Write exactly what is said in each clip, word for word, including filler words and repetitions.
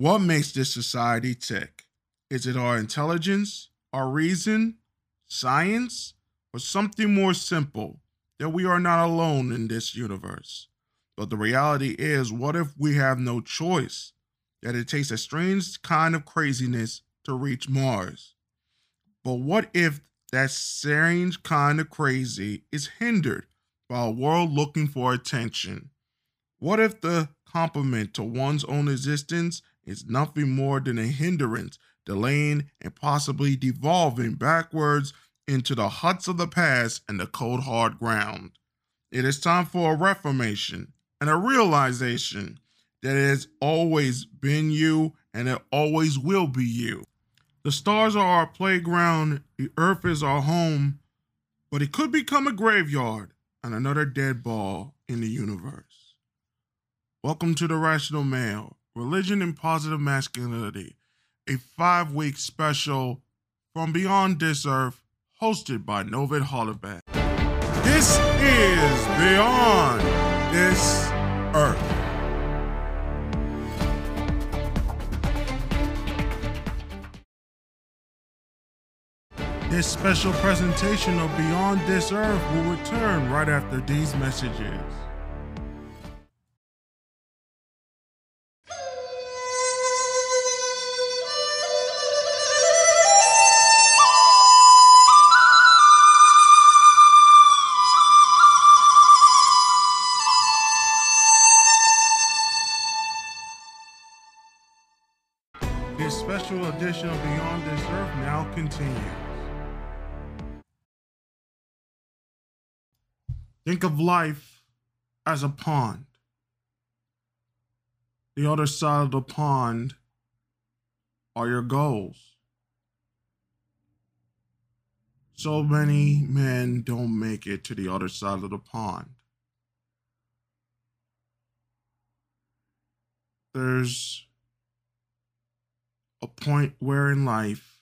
What makes this society tick? Is it our intelligence, our reason, science, or something more simple, that we are not alone in this universe? But the reality is, what if we have no choice, that it takes a strange kind of craziness to reach Mars? But what if that strange kind of crazy is hindered by a world looking for attention? What if the complement to one's own existence is nothing more than a hindrance, delaying and possibly devolving backwards into the huts of the past and the cold hard ground? It is time for a reformation and a realization that it has always been you and it always will be you. The stars are our playground, the earth is our home, but it could become a graveyard and another dead ball in the universe. Welcome to the Rational Mail, Religion and Positive Masculinity, a five-week special from Beyond This Earth, hosted by Novid Hallibank. This is Beyond This Earth. This special presentation of Beyond This Earth will return right after these messages. This special edition of Beyond This Earth now continues. Think of life as a pond. The other side of the pond are your goals. So many men don't make it to the other side of the pond. There's a point where in life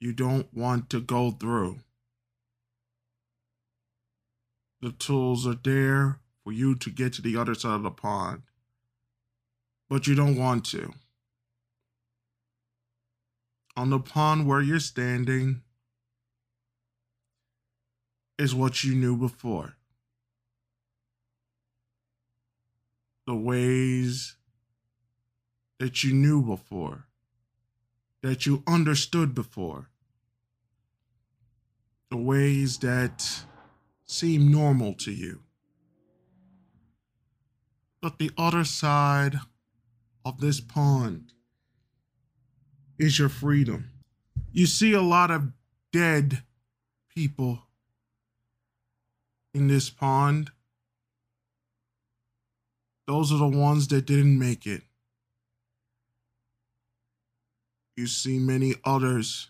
you don't want to go through. The tools are there for you to get to the other side of the pond, but you don't want to. On the pond where you're standing is what you knew before. The ways that you knew before, that you understood before. The ways that seem normal to you. But the other side of this pond is your freedom. You see a lot of dead people in this pond. Those are the ones that didn't make it. You see many others,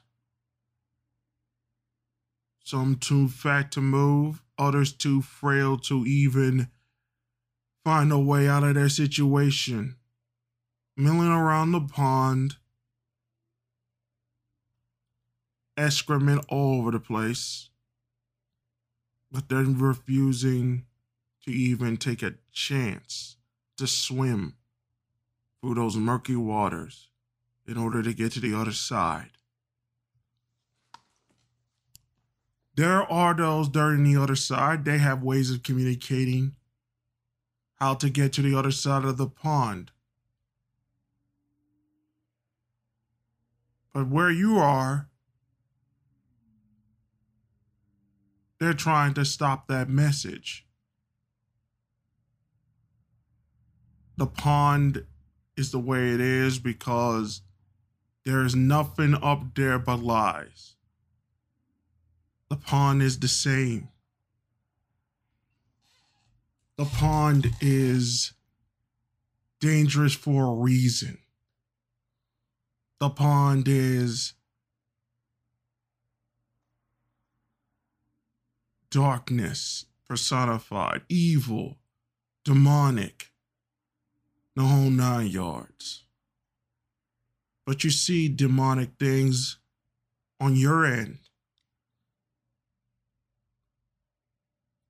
some too fat to move, others too frail to even find a way out of their situation, milling around the pond, excrement all over the place, but they're refusing to even take a chance to swim through those murky waters in order to get to the other side. There are those that are on the other side. They have ways of communicating how to get to the other side of the pond. But where you are, they're trying to stop that message. The pond is the way it is because there is nothing up there but lies. The pond is the same. The pond is dangerous for a reason. The pond is darkness personified, evil, demonic, the whole nine yards. But you see demonic things on your end.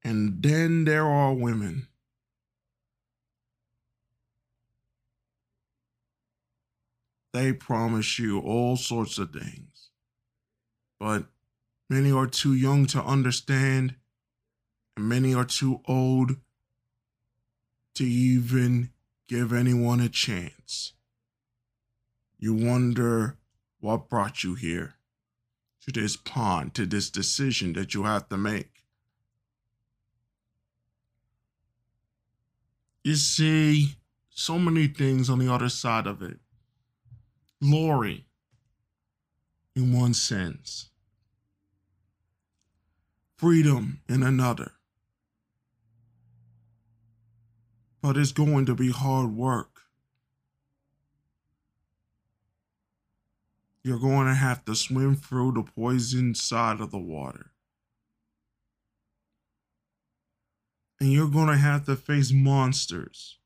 And then there are women. They promise you all sorts of things, but many are too young to understand, and many are too old to even give anyone a chance. You wonder what brought you here, to this pond, to this decision that you have to make. You see so many things on the other side of it. Glory, in one sense. Freedom in another. But it's going to be hard work. You're going to have to swim through the poison side of the water. And you're going to have to face monsters.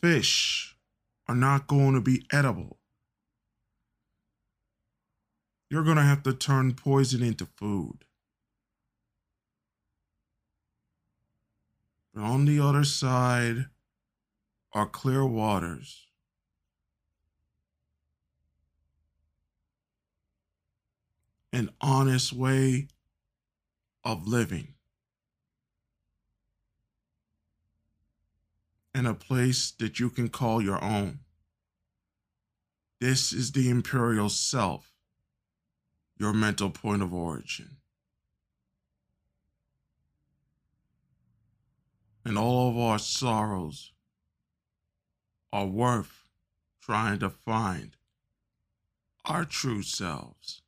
Fish are not going to be edible. You're going to have to turn poison into food. But on the other side are clear waters. An honest way of living. And a place that you can call your own. This is the imperial self, your mental point of origin. And all of our sorrows are worth trying to find our true selves.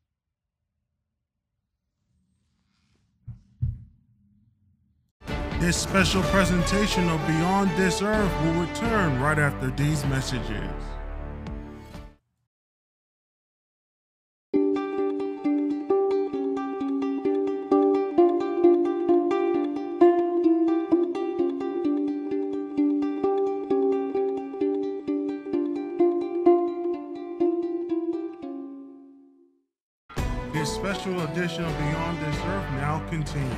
This special presentation of Beyond This Earth will return right after these messages. This special edition of Beyond This Earth now continues.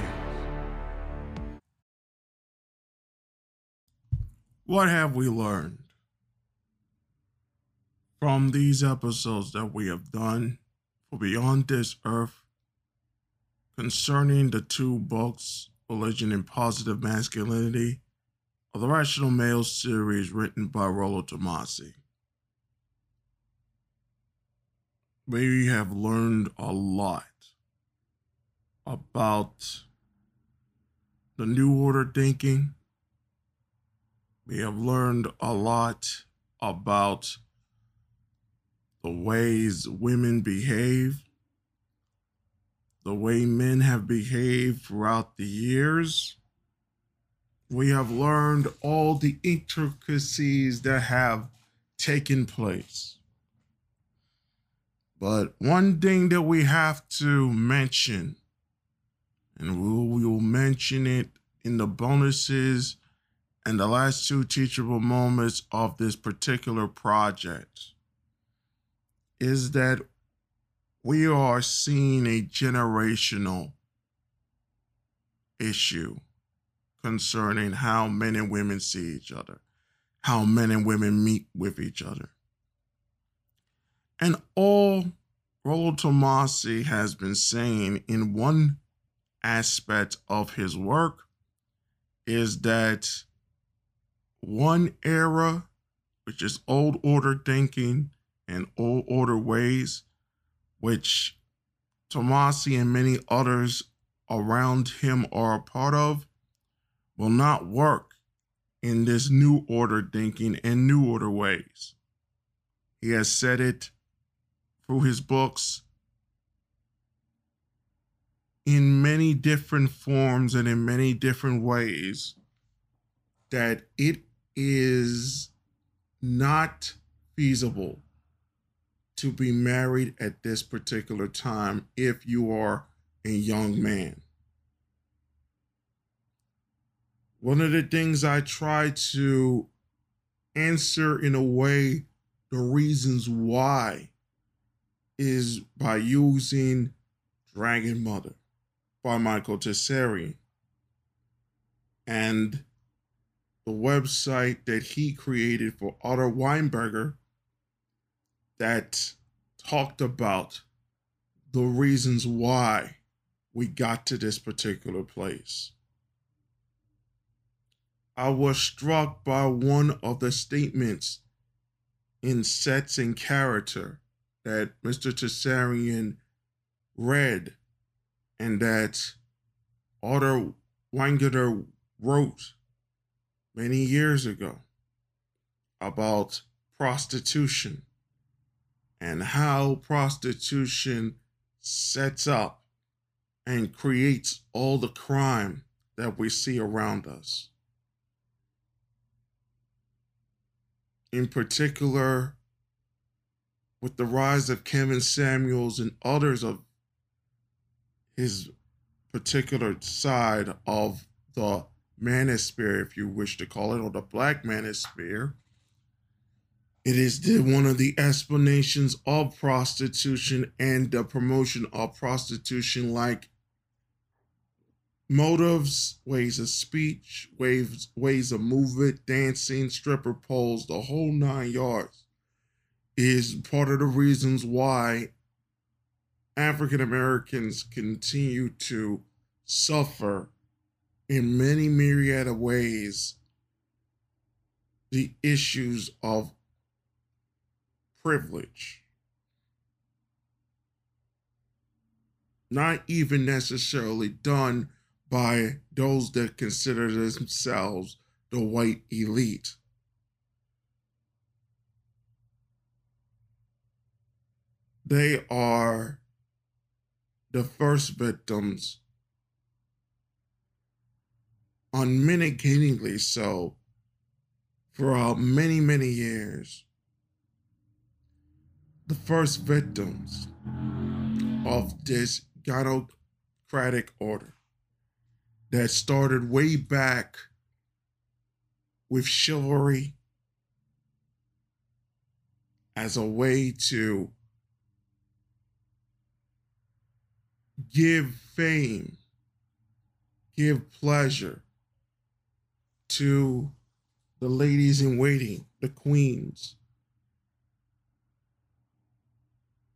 What have we learned from these episodes that we have done for Beyond This Earth concerning the two books, Religion and Positive Masculinity, of the Rational Mail series written by Rollo Tomassi? We have learned a lot about the New Order thinking. We have learned a lot about the ways women behave, the way men have behaved throughout the years. We have learned all the intricacies that have taken place. But one thing that we have to mention, and we will mention it in the bonuses and the last two teachable moments of this particular project, is that we are seeing a generational issue concerning how men and women see each other, how men and women meet with each other. And all Rollo Tomassi has been saying in one aspect of his work is that one era, which is old order thinking and old order ways, which Tomassi and many others around him are a part of, will not work in this new order thinking and new order ways. He has said it through his books in many different forms and in many different ways that it is not feasible to be married at this particular time if you are a young man. One of the things I try to answer in a way the reasons why is by using Dragon Mother by Michael Tessari and the website that he created for Otto Weinberger that talked about the reasons why we got to this particular place. I was struck by one of the statements in Sets and Character that Mister Tessarion read and that Otto Weinberger wrote many years ago about prostitution and how prostitution sets up and creates all the crime that we see around us. In particular, with the rise of Kevin Samuels and others of his particular side of the manosphere, if you wish to call it, or the black manosphere, it is the, one of the explanations of prostitution and the promotion of prostitution, like motives, ways of speech, ways, ways of movement, dancing, stripper poles, the whole nine yards, is part of the reasons why African Americans continue to suffer in many myriad of ways the issues of privilege. Not even necessarily done by those that consider themselves the white elite. They are the first victims, unmitigatingly so, for many, many years. The first victims of this gynocratic order that started way back with chivalry as a way to give fame, give pleasure to the ladies in waiting, the queens,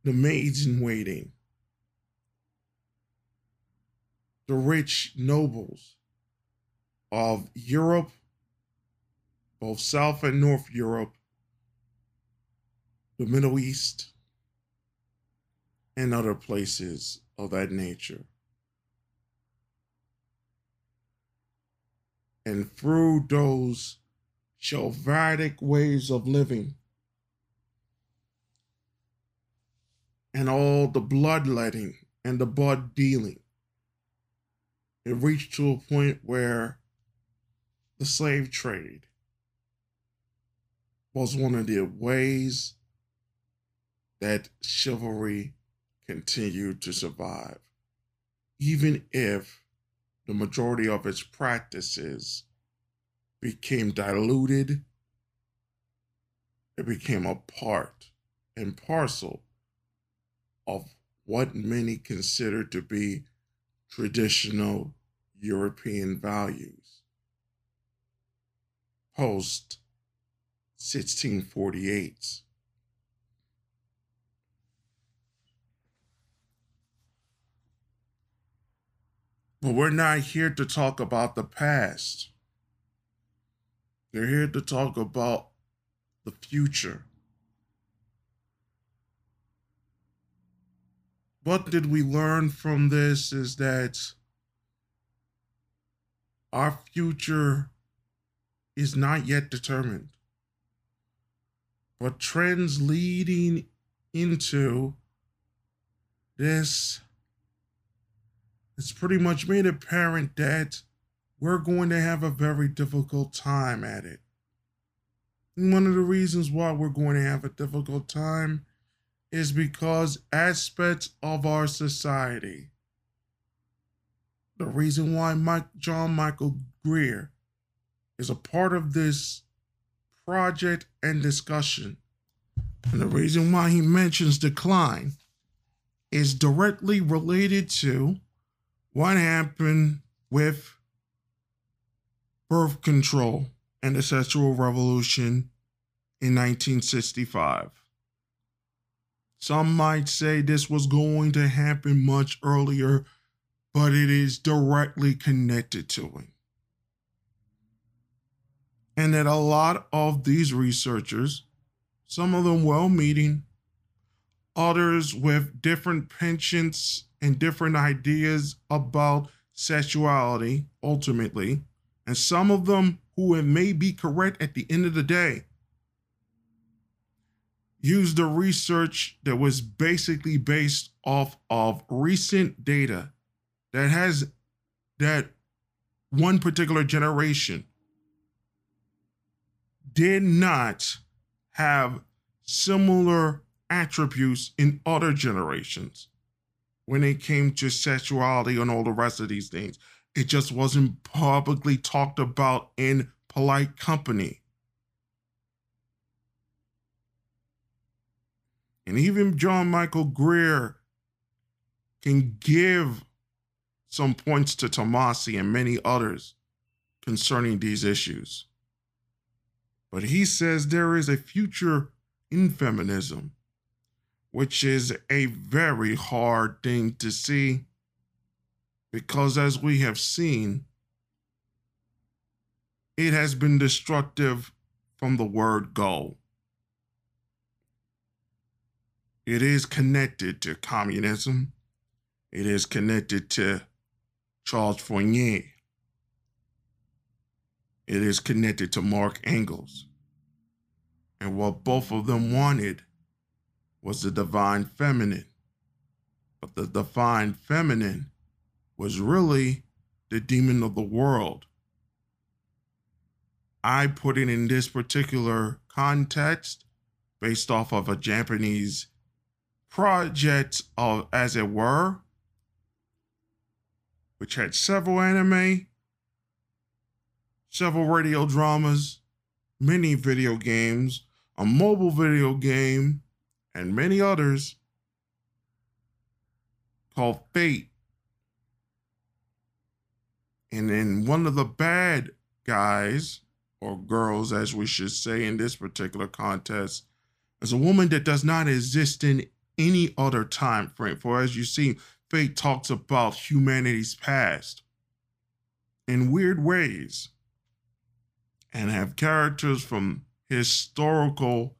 the maids in waiting, the rich nobles of Europe, both South and North Europe, the Middle East, and other places of that nature. And through those chivalric ways of living and all the bloodletting and the blood dealing, it reached to a point where the slave trade was one of the ways that chivalry continued to survive, even if the majority of its practices became diluted. It became a part and parcel of what many consider to be traditional European values post sixteen forty-eight. But we're not here to talk about the past. We're here to talk about the future. What did we learn from this is that our future is not yet determined, but trends leading into this, it's pretty much made apparent that we're going to have a very difficult time at it. And one of the reasons why we're going to have a difficult time is because aspects of our society, the reason why Mike, John Michael Greer is a part of this project and discussion, and the reason why he mentions decline is directly related to what happened with birth control and the sexual revolution in nineteen sixty-five. Some might say this was going to happen much earlier, but it is directly connected to it. And that a lot of these researchers, some of them well-meaning, others with different penchants and different ideas about sexuality, ultimately, and some of them who it may be correct at the end of the day, used the research that was basically based off of recent data that has that one particular generation did not have similar attributes in other generations when it came to sexuality and all the rest of these things. It just wasn't publicly talked about in polite company. And even John Michael Greer can give some points to Tomassi and many others concerning these issues. But he says there is a future in feminism, which is a very hard thing to see, because as we have seen, it has been destructive from the word go. It is connected to communism. It is connected to Charles Fourier. It is connected to Marx Engels. And what both of them wanted was the divine feminine. But the divine feminine was really the demon of the world. I put it in this particular context based off of a Japanese project, of, as it were, which had several anime, several radio dramas, many video games, a mobile video game, and many others, called Fate. And then one of the bad guys, or girls as we should say in this particular contest, is a woman that does not exist in any other time frame. For as you see, Fate talks about humanity's past in weird ways, and have characters from historical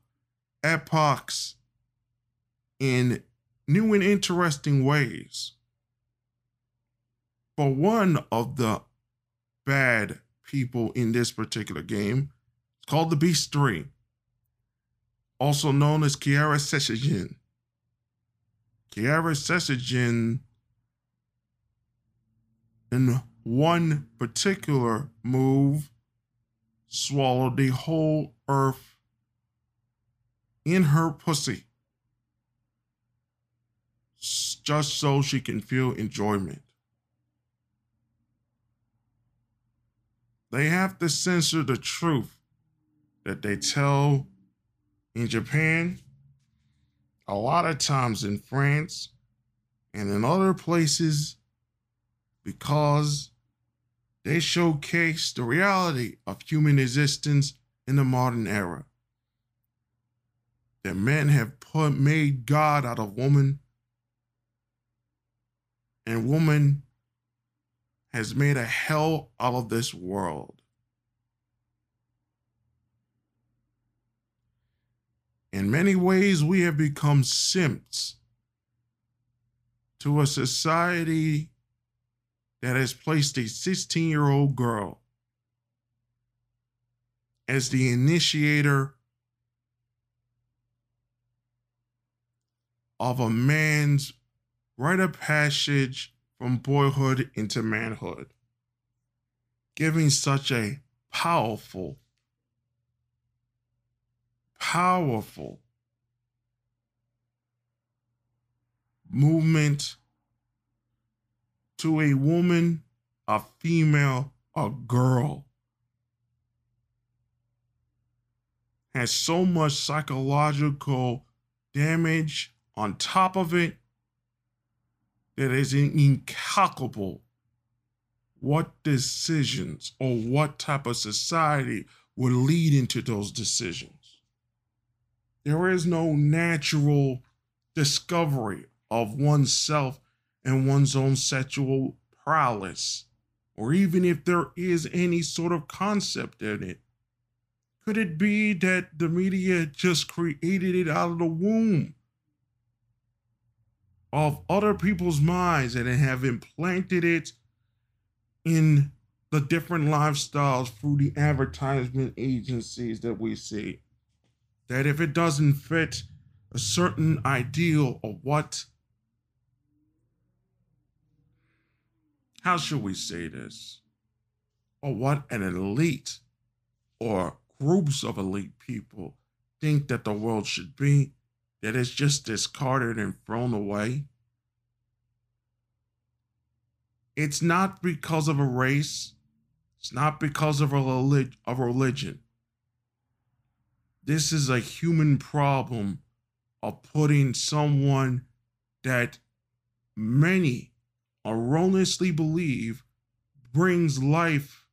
epochs in new and interesting ways. But one of the bad people in this particular game is called the Beast three, also known as Kiara Seshajin. Kiara Seshajin, in one particular move, swallowed the whole earth in her pussy, just so she can feel enjoyment. They have to censor the truth that they tell in Japan, a lot of times in France, and in other places, because they showcase the reality of human existence in the modern era. That men have put, made God out of woman, and woman has made a hell out of this world. In many ways, we have become simps to a society that has placed a sixteen-year-old girl as the initiator of a man's rite of passage from boyhood into manhood, giving such a powerful, powerful movement to a woman, a female, a girl, has so much psychological damage on top of it that is incalculable what decisions or what type of society were leading to those decisions. There is no natural discovery of oneself and one's own sexual prowess, or even if there is any sort of concept in it. Could it be that the media just created it out of the womb of other people's minds and have implanted it in the different lifestyles through the advertisement agencies that we see? That if it doesn't fit a certain ideal of what, how should we say this, or what an elite or groups of elite people think that the world should be, that it's just discarded and thrown away. It's not because of a race. It's not because of a relig- of religion. This is a human problem of putting someone that many erroneously believe brings life,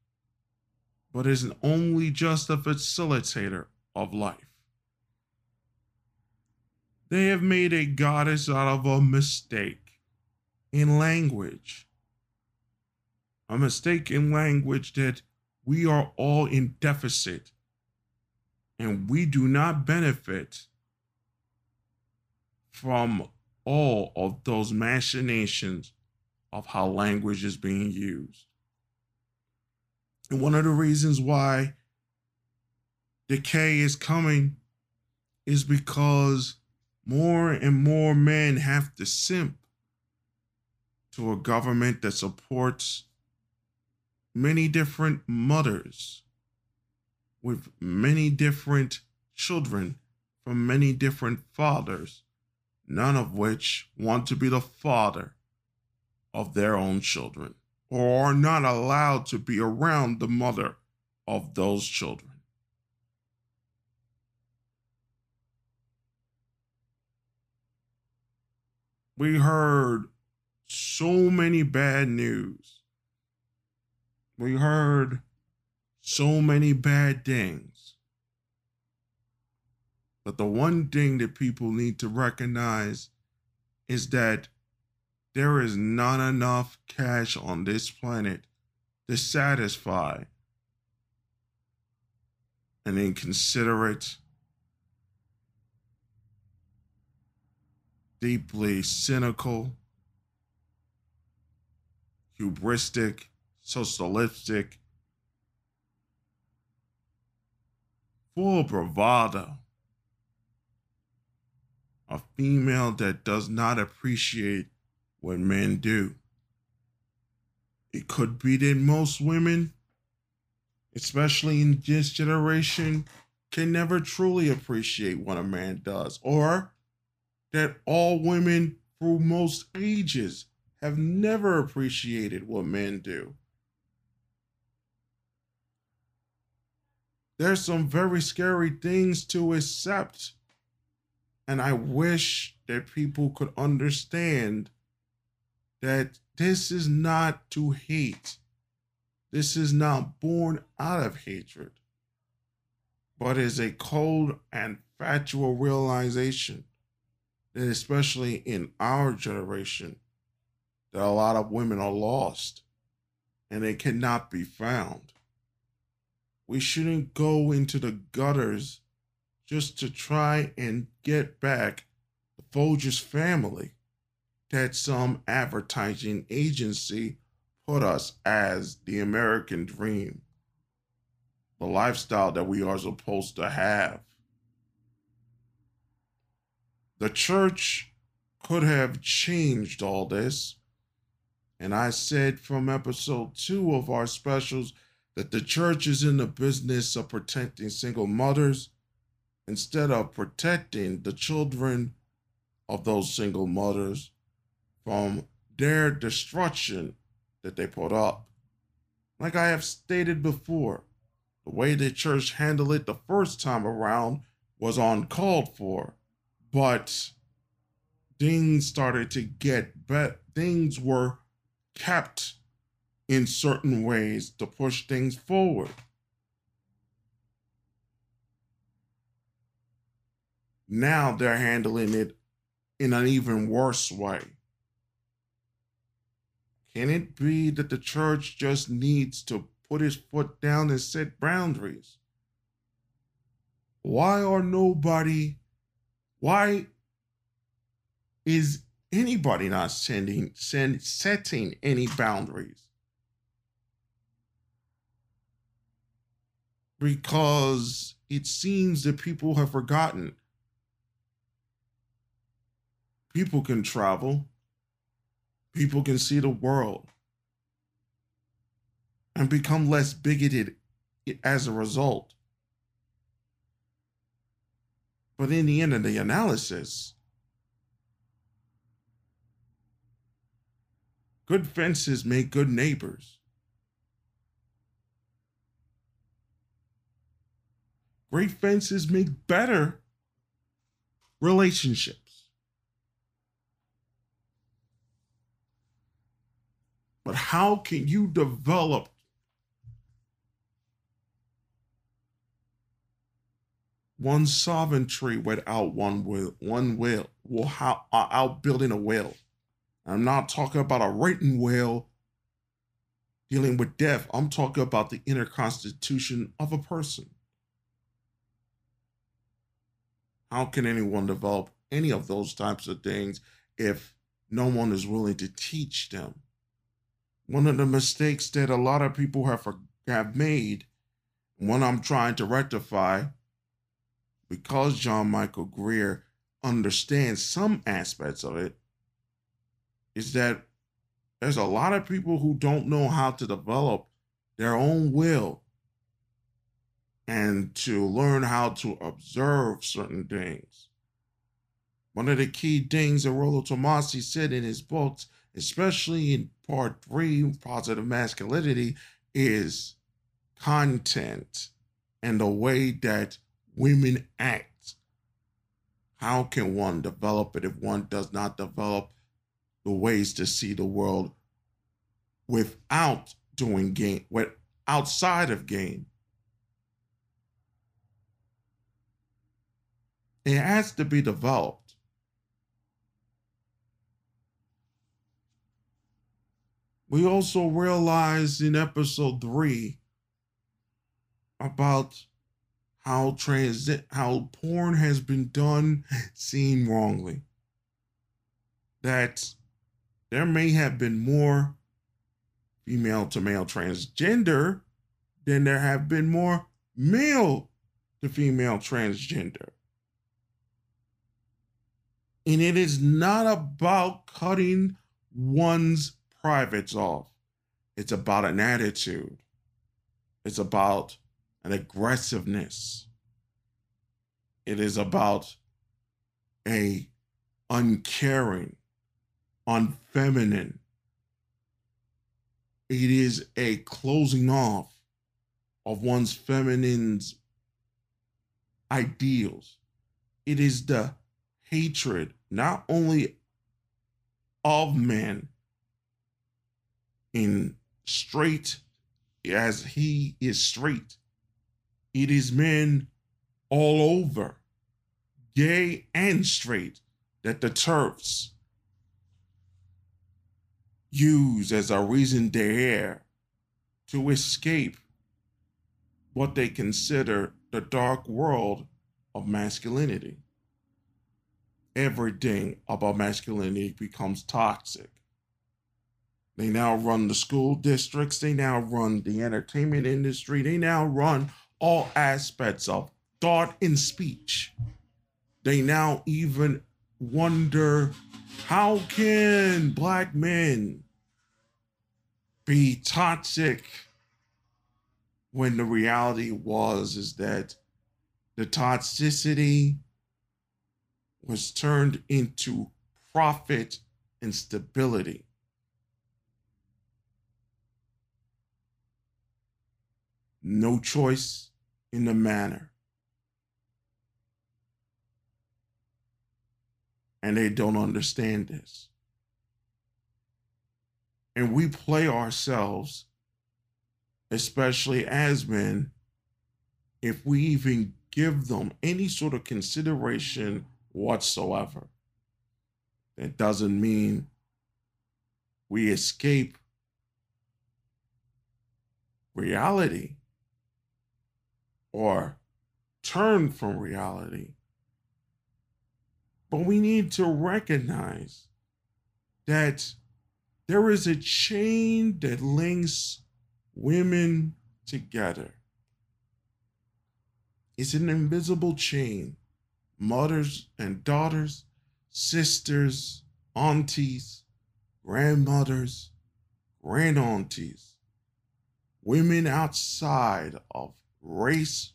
but is only just a facilitator of life. They have made a goddess out of a mistake in language. A mistake in language that we are all in deficit and we do not benefit from all of those machinations of how language is being used. And one of the reasons why decay is coming is because more and more men have to simp to a government that supports many different mothers with many different children from many different fathers, none of which want to be the father of their own children or are not allowed to be around the mother of those children. We heard so many bad news. We heard so many bad things. But the one thing that people need to recognize is that there is not enough cash on this planet to satisfy an inconsiderate, deeply cynical, hubristic, socialistic, full bravado, a female that does not appreciate what men do. It could be that most women, especially in this generation, can never truly appreciate what a man does, or that all women through most ages have never appreciated what men do. There's some very scary things to accept, and I wish that people could understand that this is not to hate. This is not born out of hatred, but is a cold and factual realization that especially in our generation, that a lot of women are lost and they cannot be found. We shouldn't go into the gutters just to try and get back the Folgers family that some advertising agency put us as the American dream, the lifestyle that we are supposed to have. The church could have changed all this. And I said from episode two of our specials that the church is in the business of protecting single mothers instead of protecting the children of those single mothers from their destruction that they put up. Like I have stated before, the way the church handled it the first time around was uncalled for, but things started to get better. Things were kept in certain ways to push things forward. Now they're handling it in an even worse way. Can it be that the church just needs to put its foot down and set boundaries? Why are nobody, why is anybody not sending, send, setting any boundaries? Because it seems that people have forgotten. People can travel. People can see the world and become less bigoted as a result. But in the end of the analysis, good fences make good neighbors. Great fences make better relationships. But how can you develop one sovereignty without one will? One will, well, how out building a will? I'm not talking about a written will dealing with death. I'm talking about the inner constitution of a person. How can anyone develop any of those types of things if no one is willing to teach them? One of the mistakes that a lot of people have, have made, one I'm trying to rectify, because John Michael Greer understands some aspects of it, is that there's a lot of people who don't know how to develop their own will and to learn how to observe certain things. One of the key things that Rollo Tomassi said in his books, especially in part three, Positive Masculinity, is content and the way that women act. How can one develop it if one does not develop the ways to see the world without doing game, with, outside of game? It has to be developed. We also realized in episode three about how transit, how porn has been done, seen wrongly. That there may have been more female to male transgender than there have been more male to female transgender. And it is not about cutting one's privates off. It's about an attitude. It's about an aggressiveness. It is about a uncaring, unfeminine. It is a closing off of one's feminine's ideals. It is the hatred, not only of men, in straight as he is straight. It is men all over, gay and straight, that the turfs use as a reason d'etre to escape what they consider the dark world of masculinity. Everything about masculinity becomes toxic. They now run the school districts. They now run the entertainment industry. They now run all aspects of thought and speech. They now even wonder, how can black men be toxic when the reality was is that the toxicity was turned into profit and stability. No choice in the matter. And they don't understand this. And we play ourselves, especially as men, if we even give them any sort of consideration whatsoever. That doesn't mean we escape reality or turn from reality. But we need to recognize that there is a chain that links women together. It's an invisible chain. Mothers and daughters, sisters, aunties, grandmothers, grandaunties, women outside of race,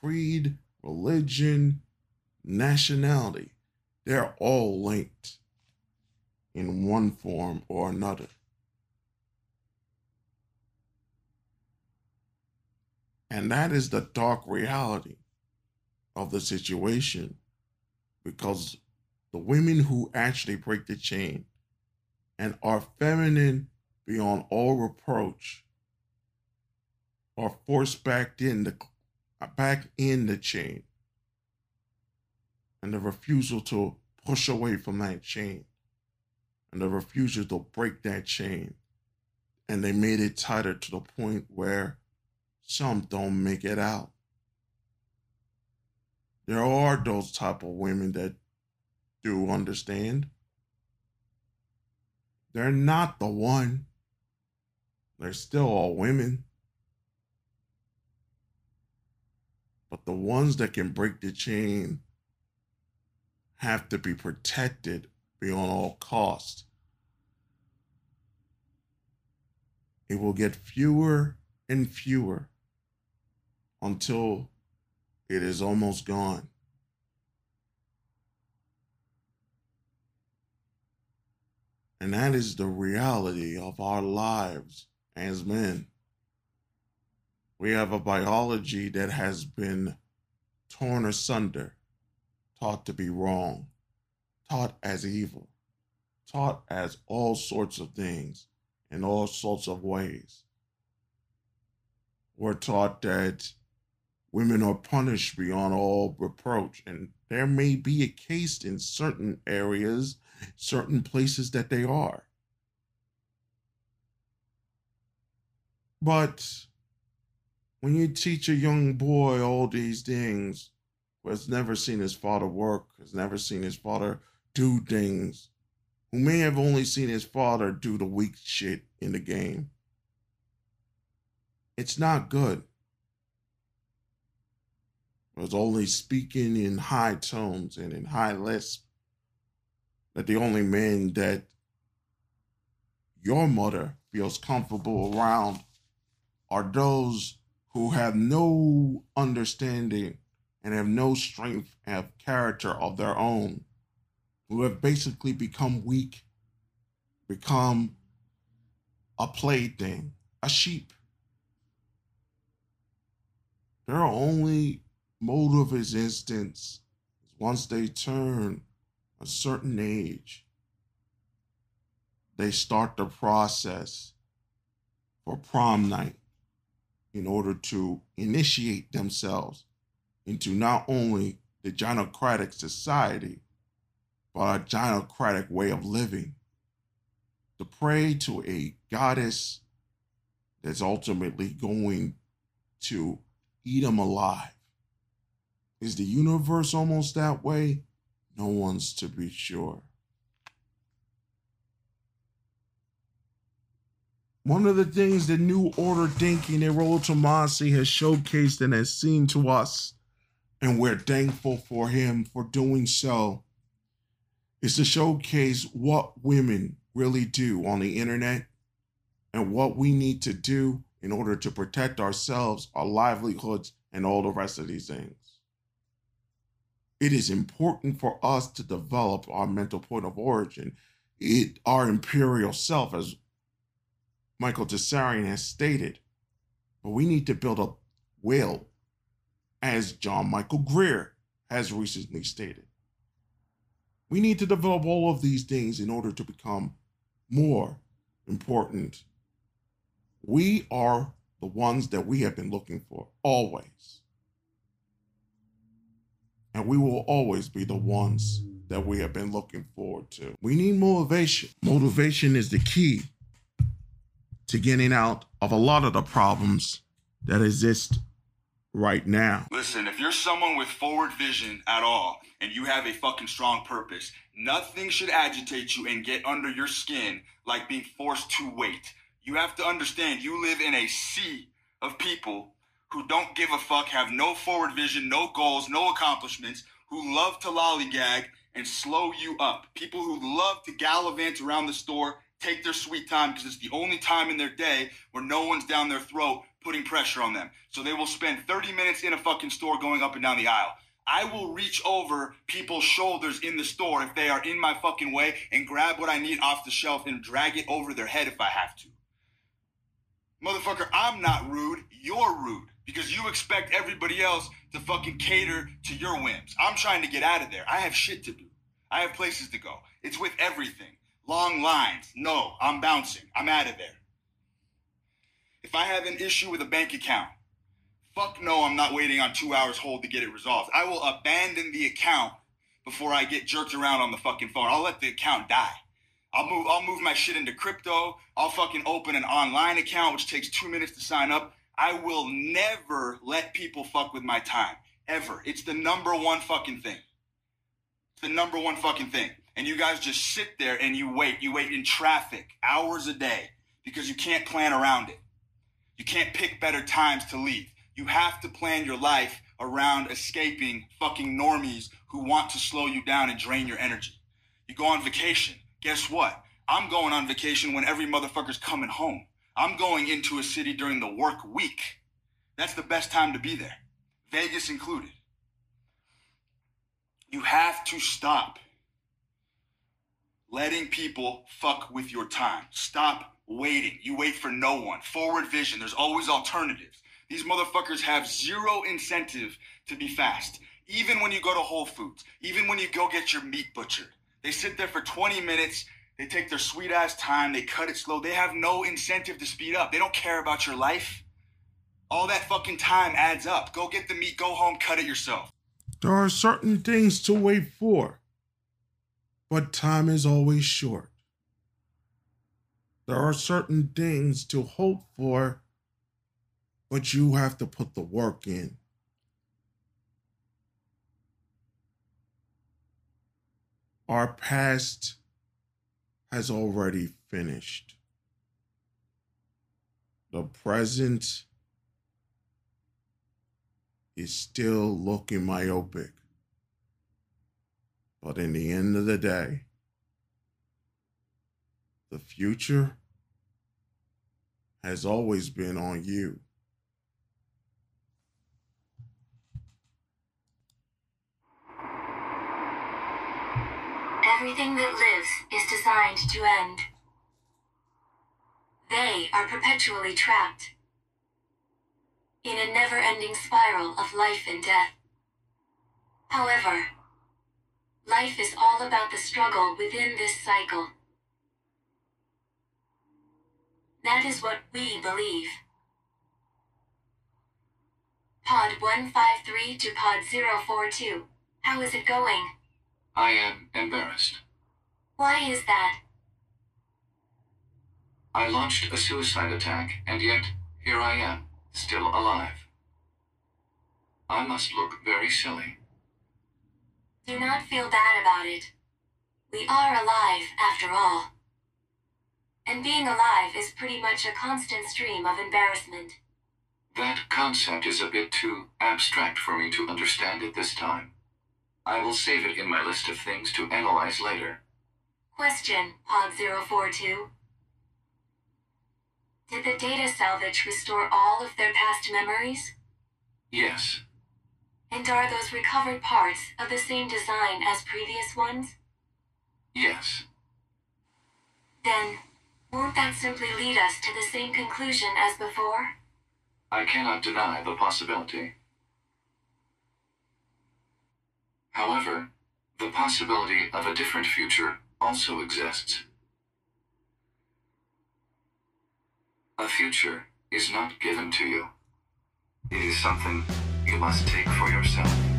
creed, religion, nationality. They're all linked in one form or another. And that is the dark reality of the situation, because the women who actually break the chain and are feminine beyond all reproach are forced back in the back in the chain, and the refusal to push away from that chain, and the refusal to break that chain, and they made it tighter to the point where some don't make it out. There are those type of women that do understand. They're not the one. They're still all women. But the ones that can break the chain have to be protected beyond all costs. It will get fewer and fewer until it is almost gone. And that is the reality of our lives as men. We have a biology that has been torn asunder, taught to be wrong, taught as evil, taught as all sorts of things in all sorts of ways. We're taught that women are punished beyond all reproach, and there may be a case in certain areas, certain places that they are. But when you teach a young boy all these things, who has never seen his father work, has never seen his father do things, who may have only seen his father do the weak shit in the game, it's not good. It was only speaking in high tones and in high lisp that the only men that your mother feels comfortable around are those who have no understanding and have no strength, have character of their own, who have basically become weak, become a plaything, a sheep. Their only mode of existence is once they turn a certain age, they start the process for prom night in order to initiate themselves into not only the gynocratic society, but a gynocratic way of living, to pray to a goddess that's ultimately going to eat them alive. Is the universe almost that way? No one's to be sure. One of the things that New Order thinking that Rollo Tomassi has showcased and has seen to us, and we're thankful for him for doing so, is to showcase what women really do on the internet and what we need to do in order to protect ourselves, our livelihoods, and all the rest of these things. It is important for us to develop our mental point of origin, it, our imperial self, as Michael Tessarion has stated. But we need to build a will, as John Michael Greer has recently stated. We need to develop all of these things in order to become more important. We are the ones that we have been looking for, always. and we will always be the ones that we have been looking forward to. We need motivation. Motivation is the key to getting out of a lot of the problems that exist right now. Listen, if you're someone with forward vision at all, and you have a fucking strong purpose, nothing should agitate you and get under your skin like being forced to wait. You have to understand you live in a sea of people who don't give a fuck, have no forward vision, no goals, no accomplishments, who love to lollygag and slow you up. People who love to gallivant around the store, take their sweet time because it's the only time in their day where no one's down their throat putting pressure on them. So they will spend thirty minutes in a fucking store going up and down the aisle. I will reach over people's shoulders in the store if they are in my fucking way and grab what I need off the shelf and drag it over their head if I have to. Motherfucker, I'm not rude. You're rude because you expect everybody else to fucking cater to your whims. I'm trying to get out of there. I have shit to do. I have places to go. It's with everything. Long lines. No, I'm bouncing. I'm out of there. If I have an issue with a bank account, fuck no, I'm not waiting on two hours hold to get it resolved. I will abandon the account before I get jerked around on the fucking phone. I'll let the account die. I'll move, I'll move my shit into crypto. I'll fucking open an online account, which takes two minutes to sign up. I will never let people fuck with my time, ever. It's the number one fucking thing. It's the number one fucking thing. And you guys just sit there and you wait. You wait in traffic hours a day because you can't plan around it. You can't pick better times to leave. You have to plan your life around escaping fucking normies who want to slow you down and drain your energy. You go on vacation. Guess what? I'm going on vacation when every motherfucker's coming home. I'm going into a city during the work week. That's the best time to be there, Vegas included. You have to stop letting people fuck with your time. Stop waiting. You wait for no one. Forward vision. There's always alternatives. These motherfuckers have zero incentive to be fast. Even when you go to Whole Foods, even when you go get your meat butchered, they sit there for twenty minutes. They take their sweet ass time. They cut it slow. They have no incentive to speed up. They don't care about your life. All that fucking time adds up. Go get the meat. Go home. Cut it yourself. There are certain things to wait for, but time is always short. There are certain things to hope for, but you have to put the work in. Our past has already finished. The present is still looking myopic. But in the end of the day, the future has always been on you. Everything that lives is designed to end. They are perpetually trapped in a never-ending spiral of life and death. However, life is all about the struggle within this cycle. That is what we believe. Pod one five three to pod zero four two. How is it going? I am embarrassed. Why is that? I launched a suicide attack, and yet, here I am, still alive. I must look very silly. Do not feel bad about it. We are alive, after all. And being alive is pretty much a constant stream of embarrassment. That concept is a bit too abstract for me to understand at this time. I will save it in my list of things to analyze later. Question, Pod zero four two. Did the data salvage restore all of their past memories? Yes. And are those recovered parts of the same design as previous ones? Yes. Then, won't that simply lead us to the same conclusion as before? I cannot deny the possibility. However, the possibility of a different future also exists. A future is not given to you. It is something you must take for yourself.